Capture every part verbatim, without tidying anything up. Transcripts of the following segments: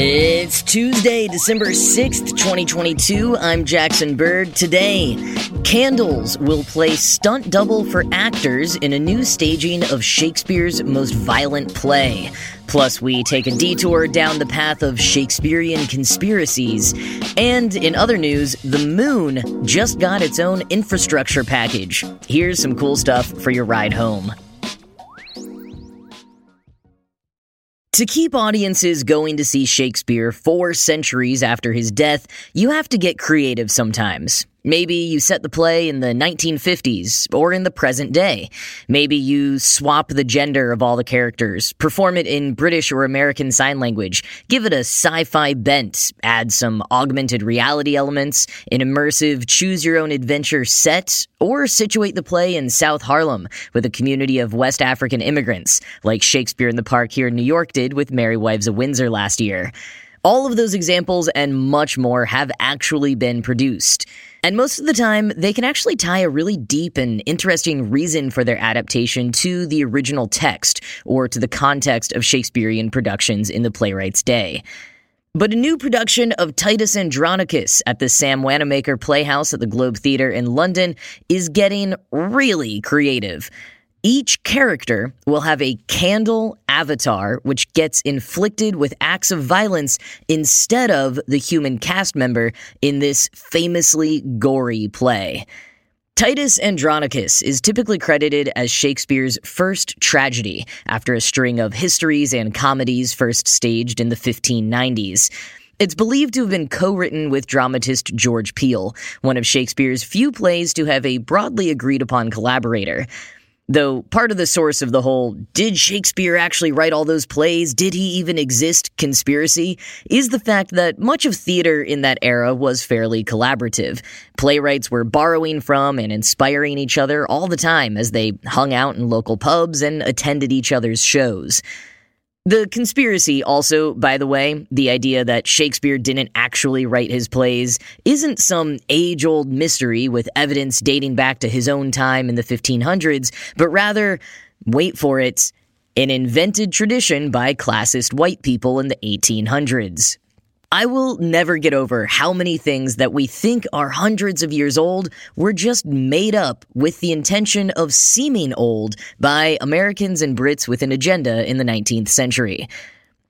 It's Tuesday, December sixth, twenty twenty-two. I'm Jackson Bird. Today, candles will play stunt double for actors in a new staging of Shakespeare's most violent play. Plus, we take a detour down the path of Shakespearean conspiracies. And in other news, the moon just got its own infrastructure package. Here's some cool stuff for your ride home. To keep audiences going to see Shakespeare four centuries after his death, you have to get creative sometimes. Maybe you set the play in the nineteen fifties or in the present day. Maybe you swap the gender of all the characters, perform it in British or American Sign Language, give it a sci-fi bent, add some augmented reality elements, an immersive choose-your-own-adventure set, or situate the play in South Harlem with a community of West African immigrants, like Shakespeare in the Park here in New York did with Merry Wives of Windsor last year. All of those examples and much more have actually been produced. And most of the time, they can actually tie a really deep and interesting reason for their adaptation to the original text, or to the context of Shakespearean productions in the playwright's day. But a new production of Titus Andronicus at the Sam Wanamaker Playhouse at the Globe Theatre in London is getting really creative. Each character will have a candle avatar which gets inflicted with acts of violence instead of the human cast member in this famously gory play. Titus Andronicus is typically credited as Shakespeare's first tragedy after a string of histories and comedies first staged in the fifteen nineties. It's believed to have been co-written with dramatist George Peele, one of Shakespeare's few plays to have a broadly agreed-upon collaborator. Though part of the source of the whole "did Shakespeare actually write all those plays? Did he even exist?" conspiracy is the fact that much of theater in that era was fairly collaborative. Playwrights were borrowing from and inspiring each other all the time as they hung out in local pubs and attended each other's shows. The conspiracy also, by the way, the idea that Shakespeare didn't actually write his plays, isn't some age-old mystery with evidence dating back to his own time in the fifteen hundreds, but rather, wait for it, an invented tradition by classist white people in the eighteen hundreds. I will never get over how many things that we think are hundreds of years old were just made up with the intention of seeming old by Americans and Brits with an agenda in the nineteenth century.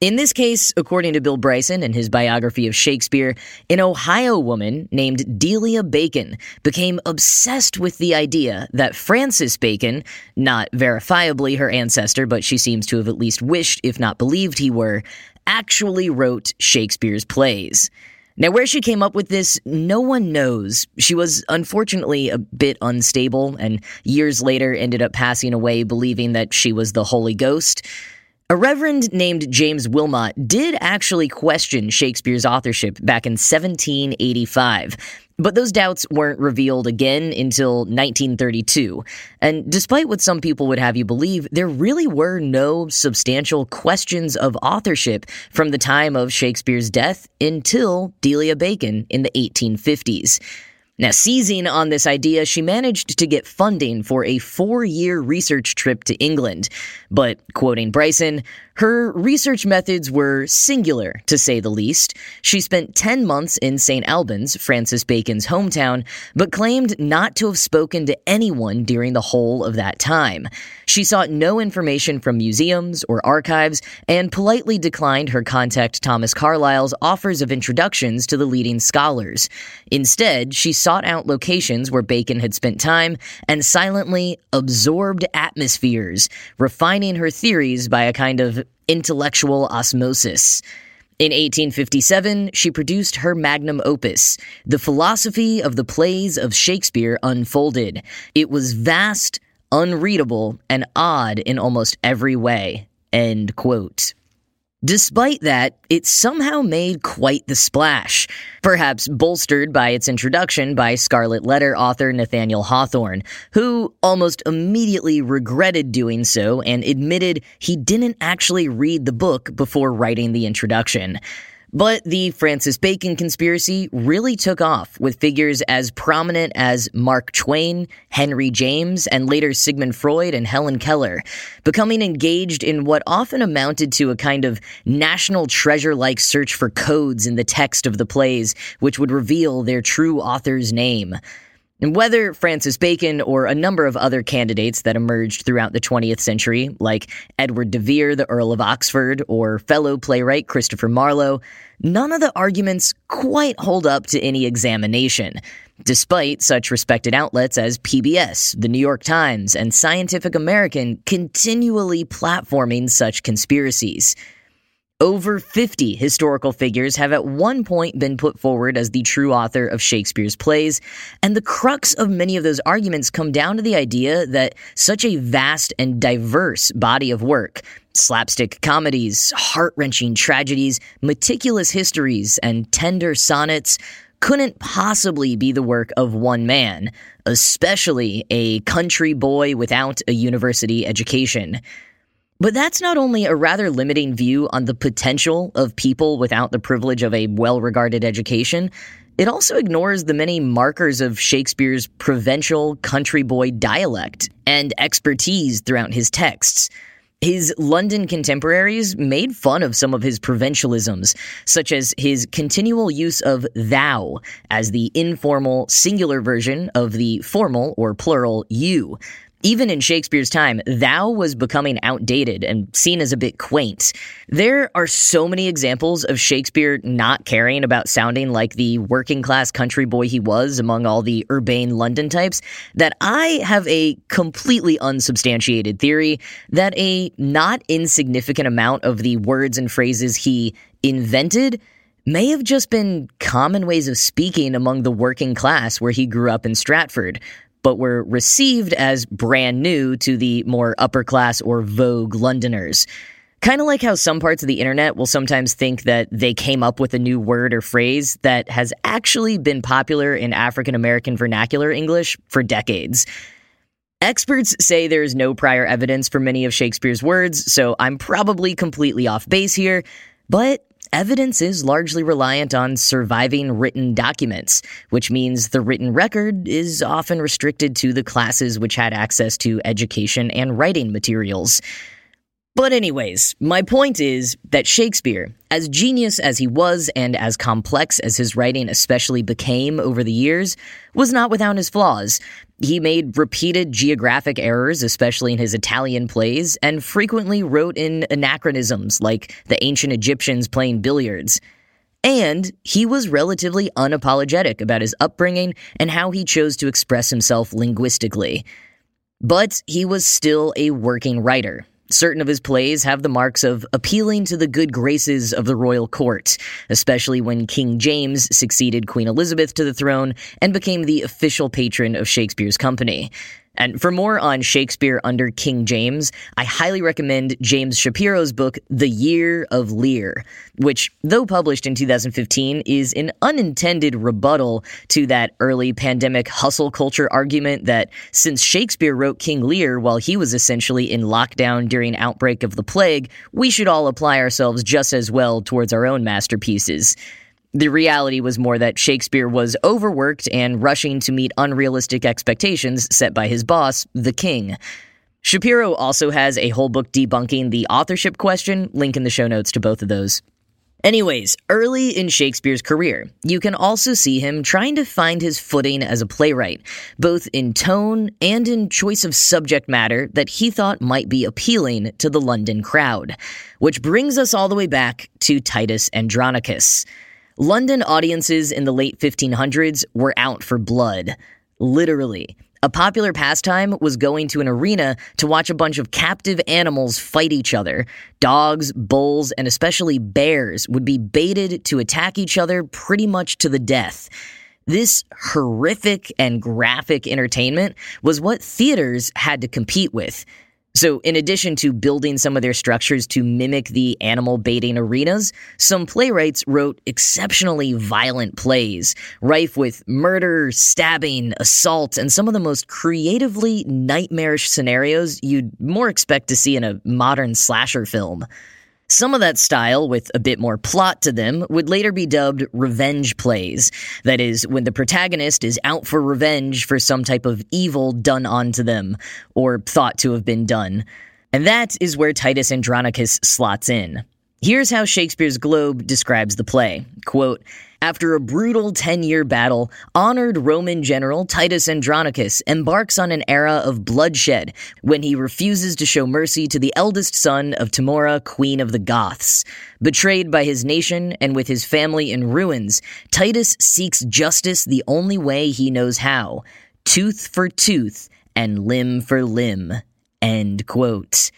In this case, according to Bill Bryson and his biography of Shakespeare, an Ohio woman named Delia Bacon became obsessed with the idea that Francis Bacon, not verifiably her ancestor, but she seems to have at least wished, if not believed he were, actually wrote Shakespeare's plays. Now, where she came up with this, no one knows. She was unfortunately a bit unstable, and years later ended up passing away believing that she was the Holy Ghost. A reverend named James Wilmot did actually question Shakespeare's authorship back in seventeen eighty-five, but those doubts weren't revealed again until nineteen thirty-two. And despite what some people would have you believe, there really were no substantial questions of authorship from the time of Shakespeare's death until Delia Bacon in the eighteen fifties. Now, seizing on this idea, she managed to get funding for a four-year research trip to England. But, quoting Bryson, her research methods were singular, to say the least. She spent ten months in Saint Albans, Francis Bacon's hometown, but claimed not to have spoken to anyone during the whole of that time. She sought no information from museums or archives and politely declined her contact Thomas Carlyle's offers of introductions to the leading scholars. Instead, she sought sought out locations where Bacon had spent time and silently absorbed atmospheres, refining her theories by a kind of intellectual osmosis. In eighteen fifty-seven, she produced her magnum opus, The Philosophy of the Plays of Shakespeare Unfolded. It was vast, unreadable, and odd in almost every way. End quote. Despite that, it somehow made quite the splash, perhaps bolstered by its introduction by Scarlet Letter author Nathaniel Hawthorne, who almost immediately regretted doing so and admitted he didn't actually read the book before writing the introduction. But the Francis Bacon conspiracy really took off with figures as prominent as Mark Twain, Henry James, and later Sigmund Freud and Helen Keller, becoming engaged in what often amounted to a kind of national treasure-like search for codes in the text of the plays, which would reveal their true author's name. And whether Francis Bacon or a number of other candidates that emerged throughout the twentieth century, like Edward De Vere, the Earl of Oxford, or fellow playwright Christopher Marlowe, none of the arguments quite hold up to any examination, despite such respected outlets as P B S, The New York Times, and Scientific American continually platforming such conspiracies. Over fifty historical figures have at one point been put forward as the true author of Shakespeare's plays, and the crux of many of those arguments come down to the idea that such a vast and diverse body of work, slapstick comedies, heart-wrenching tragedies, meticulous histories, and tender sonnets, couldn't possibly be the work of one man, especially a country boy without a university education. But that's not only a rather limiting view on the potential of people without the privilege of a well-regarded education, it also ignores the many markers of Shakespeare's provincial country boy dialect and expertise throughout his texts. His London contemporaries made fun of some of his provincialisms, such as his continual use of thou as the informal singular version of the formal or plural you. Even in Shakespeare's time, thou was becoming outdated and seen as a bit quaint. There are so many examples of Shakespeare not caring about sounding like the working-class country boy he was among all the urbane London types that I have a completely unsubstantiated theory that a not insignificant amount of the words and phrases he invented may have just been common ways of speaking among the working class where he grew up in Stratford, but were received as brand new to the more upper-class or vogue Londoners. Kind of like how some parts of the internet will sometimes think that they came up with a new word or phrase that has actually been popular in African-American vernacular English for decades. Experts say there is no prior evidence for many of Shakespeare's words, so I'm probably completely off base here, but evidence is largely reliant on surviving written documents, which means the written record is often restricted to the classes which had access to education and writing materials. But anyways, my point is that Shakespeare, as genius as he was and as complex as his writing especially became over the years, was not without his flaws. He made repeated geographic errors, especially in his Italian plays, and frequently wrote in anachronisms like the ancient Egyptians playing billiards. And he was relatively unapologetic about his upbringing and how he chose to express himself linguistically. But he was still a working writer. Certain of his plays have the marks of appealing to the good graces of the royal court, especially when King James succeeded Queen Elizabeth to the throne and became the official patron of Shakespeare's company. And for more on Shakespeare under King James, I highly recommend James Shapiro's book, The Year of Lear, which, though published in two thousand fifteen, is an unintended rebuttal to that early pandemic hustle culture argument that since Shakespeare wrote King Lear while he was essentially in lockdown during outbreak of the plague, we should all apply ourselves just as well towards our own masterpieces. The reality was more that Shakespeare was overworked and rushing to meet unrealistic expectations set by his boss, the king. Shapiro also has a whole book debunking the authorship question, link in the show notes to both of those. Anyways, early in Shakespeare's career, you can also see him trying to find his footing as a playwright, both in tone and in choice of subject matter that he thought might be appealing to the London crowd, which brings us all the way back to Titus Andronicus. London audiences in the late fifteen hundreds were out for blood. Literally. A popular pastime was going to an arena to watch a bunch of captive animals fight each other. Dogs, bulls, and especially bears would be baited to attack each other pretty much to the death. This horrific and graphic entertainment was what theaters had to compete with. So in addition to building some of their structures to mimic the animal baiting arenas, some playwrights wrote exceptionally violent plays, rife with murder, stabbing, assault, and some of the most creatively nightmarish scenarios you'd more expect to see in a modern slasher film. Some of that style, with a bit more plot to them, would later be dubbed revenge plays. That is, when the protagonist is out for revenge for some type of evil done onto them, or thought to have been done. And that is where Titus Andronicus slots in. Here's how Shakespeare's Globe describes the play. Quote, "After a brutal ten-year battle, honored Roman general Titus Andronicus embarks on an era of bloodshed when he refuses to show mercy to the eldest son of Tamora, queen of the Goths. Betrayed by his nation and with his family in ruins, Titus seeks justice the only way he knows how, tooth for tooth and limb for limb." End quote.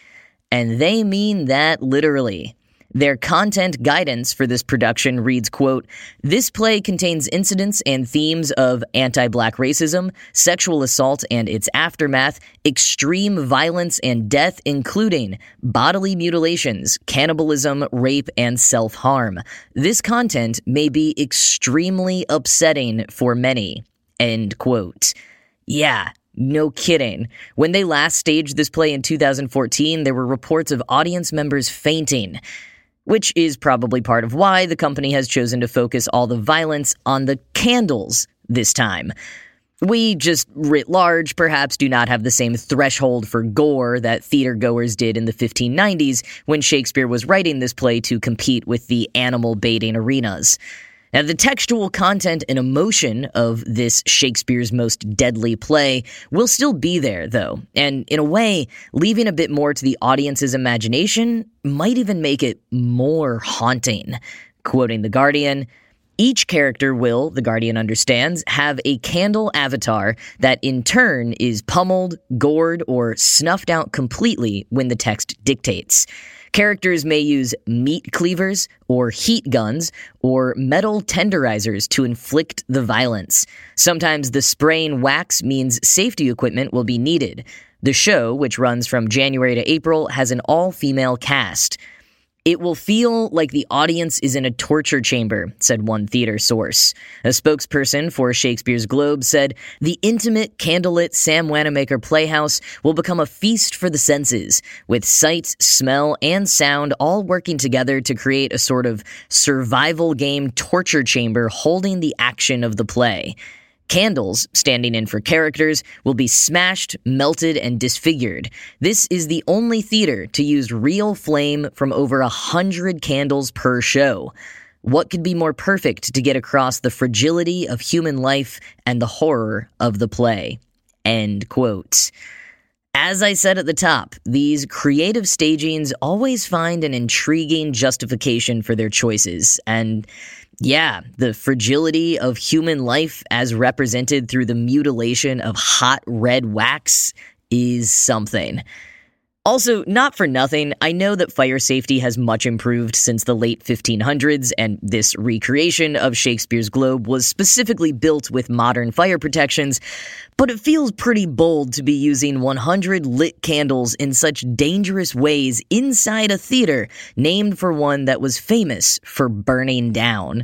And they mean that literally. Their content guidance for this production reads, quote, "This play contains incidents and themes of anti-black racism, sexual assault and its aftermath, extreme violence and death, including bodily mutilations, cannibalism, rape, and self-harm. This content may be extremely upsetting for many." End quote. Yeah. No kidding. When they last staged this play in two thousand fourteen, there were reports of audience members fainting, which is probably part of why the company has chosen to focus all the violence on the candles this time. We just, writ large, perhaps do not have the same threshold for gore that theatergoers did in the fifteen nineties when Shakespeare was writing this play to compete with the animal-baiting arenas. Now, the textual content and emotion of this Shakespeare's most deadly play will still be there, though, and in a way, leaving a bit more to the audience's imagination might even make it more haunting. Quoting The Guardian, "Each character will, The Guardian understands, have a candle avatar that in turn is pummeled, gored, or snuffed out completely when the text dictates. Characters may use meat cleavers or heat guns or metal tenderizers to inflict the violence. Sometimes the spraying wax means safety equipment will be needed. The show, which runs from January to April, has an all-female cast. It will feel like the audience is in a torture chamber," said one theater source. A spokesperson for Shakespeare's Globe said, "The intimate, candlelit Sam Wanamaker Playhouse will become a feast for the senses, with sight, smell, and sound all working together to create a sort of survival game torture chamber holding the action of the play. Candles, standing in for characters, will be smashed, melted, and disfigured. This is the only theater to use real flame from over a hundred candles per show. What could be more perfect to get across the fragility of human life and the horror of the play?" End quote. As I said at the top, these creative stagings always find an intriguing justification for their choices, and yeah, the fragility of human life as represented through the mutilation of hot red wax is something. Also, not for nothing, I know that fire safety has much improved since the late fifteen hundreds, and this recreation of Shakespeare's Globe was specifically built with modern fire protections, but it feels pretty bold to be using one hundred lit candles in such dangerous ways inside a theater named for one that was famous for burning down.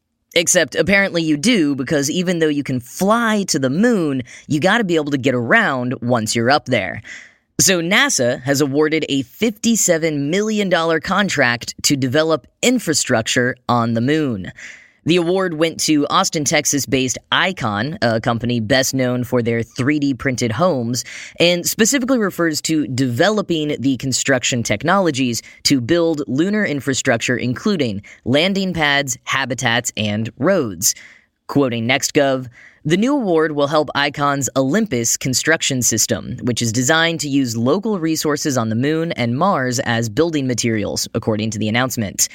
Except apparently you do, because even though you can fly to the moon, you gotta be able to get around once you're up there. So NASA has awarded a fifty-seven million dollars contract to develop infrastructure on the moon. The award went to Austin, Texas-based ICON, a company best known for their three D printed homes, and specifically refers to developing the construction technologies to build lunar infrastructure, including landing pads, habitats, and roads. Quoting Nextgov, The new award will help ICON's Olympus construction system, which is designed to use local resources on the moon and Mars as building materials, according to the announcement.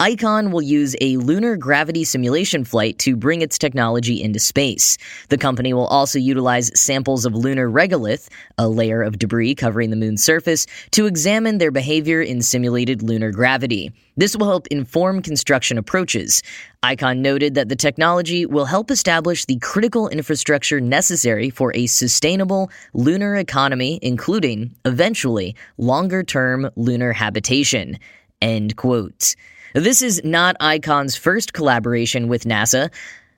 ICON will use a lunar gravity simulation flight to bring its technology into space. The company will also utilize samples of lunar regolith, a layer of debris covering the moon's surface, to examine their behavior in simulated lunar gravity. This will help inform construction approaches. ICON noted that the technology will help establish the critical infrastructure necessary for a sustainable lunar economy, including, eventually, longer-term lunar habitation. End quote. This is not ICON's first collaboration with NASA.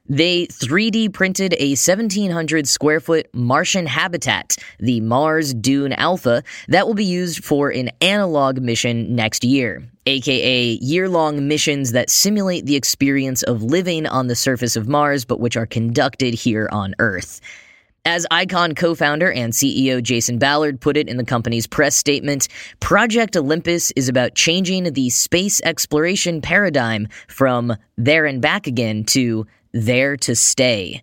They three D printed a seventeen hundred square foot Martian habitat, the Mars Dune Alpha, that will be used for an analog mission next year, aka year-long missions that simulate the experience of living on the surface of Mars but which are conducted here on Earth. As ICON co-founder and C E O Jason Ballard put it in the company's press statement, Project Olympus is about changing the space exploration paradigm from there and back again to there to stay.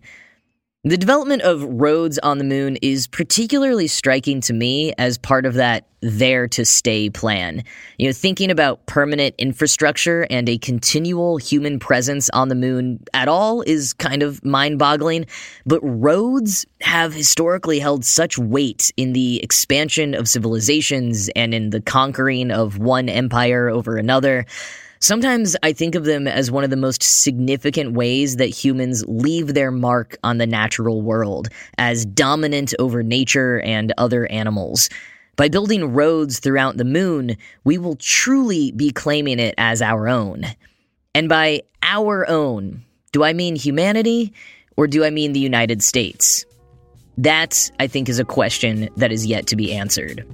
The development of roads on the moon is particularly striking to me as part of that there to stay plan. You know, thinking about permanent infrastructure and a continual human presence on the moon at all is kind of mind-boggling, but roads have historically held such weight in the expansion of civilizations and in the conquering of one empire over another. Sometimes I think of them as one of the most significant ways that humans leave their mark on the natural world, as dominant over nature and other animals. By building roads throughout the moon, we will truly be claiming it as our own. And by our own, do I mean humanity, or do I mean the United States? That, I think, is a question that is yet to be answered.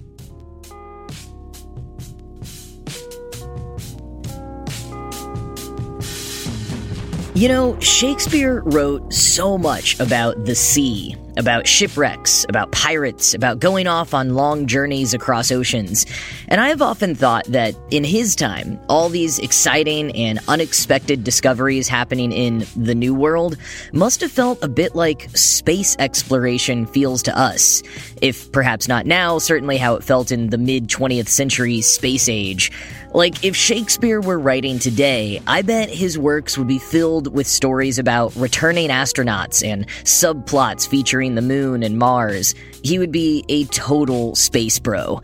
You know, Shakespeare wrote so much about the sea, about shipwrecks, about pirates, about going off on long journeys across oceans. And I have often thought that in his time, all these exciting and unexpected discoveries happening in the New World must have felt a bit like space exploration feels to us. If perhaps not now, certainly how it felt in the mid twentieth century space age. Like, if Shakespeare were writing today, I bet his works would be filled with stories about returning astronauts and subplots featuring the moon and Mars. He would be a total space bro.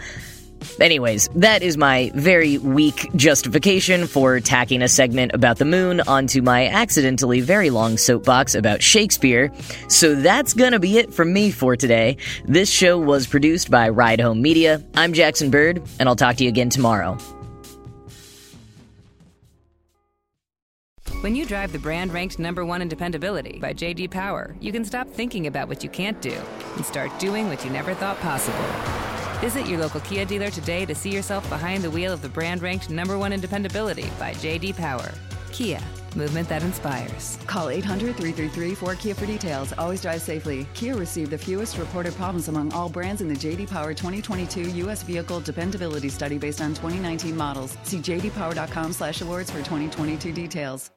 Anyways, that is my very weak justification for tacking a segment about the moon onto my accidentally very long soapbox about Shakespeare. So that's gonna be it from me for today. This show was produced by Ride Home Media. I'm Jackson Bird, and I'll talk to you again tomorrow. When you drive the brand ranked number one in dependability by J D Power, you can stop thinking about what you can't do and start doing what you never thought possible. Visit your local Kia dealer today to see yourself behind the wheel of the brand ranked number one in dependability by J D Power. Kia, movement that inspires. Call eight hundred, three three three, four K I A for details. Always drive safely. Kia received the fewest reported problems among all brands in the J D Power twenty twenty-two U S Vehicle Dependability Study based on twenty nineteen models. See j d power dot com slash awards for twenty twenty-two details.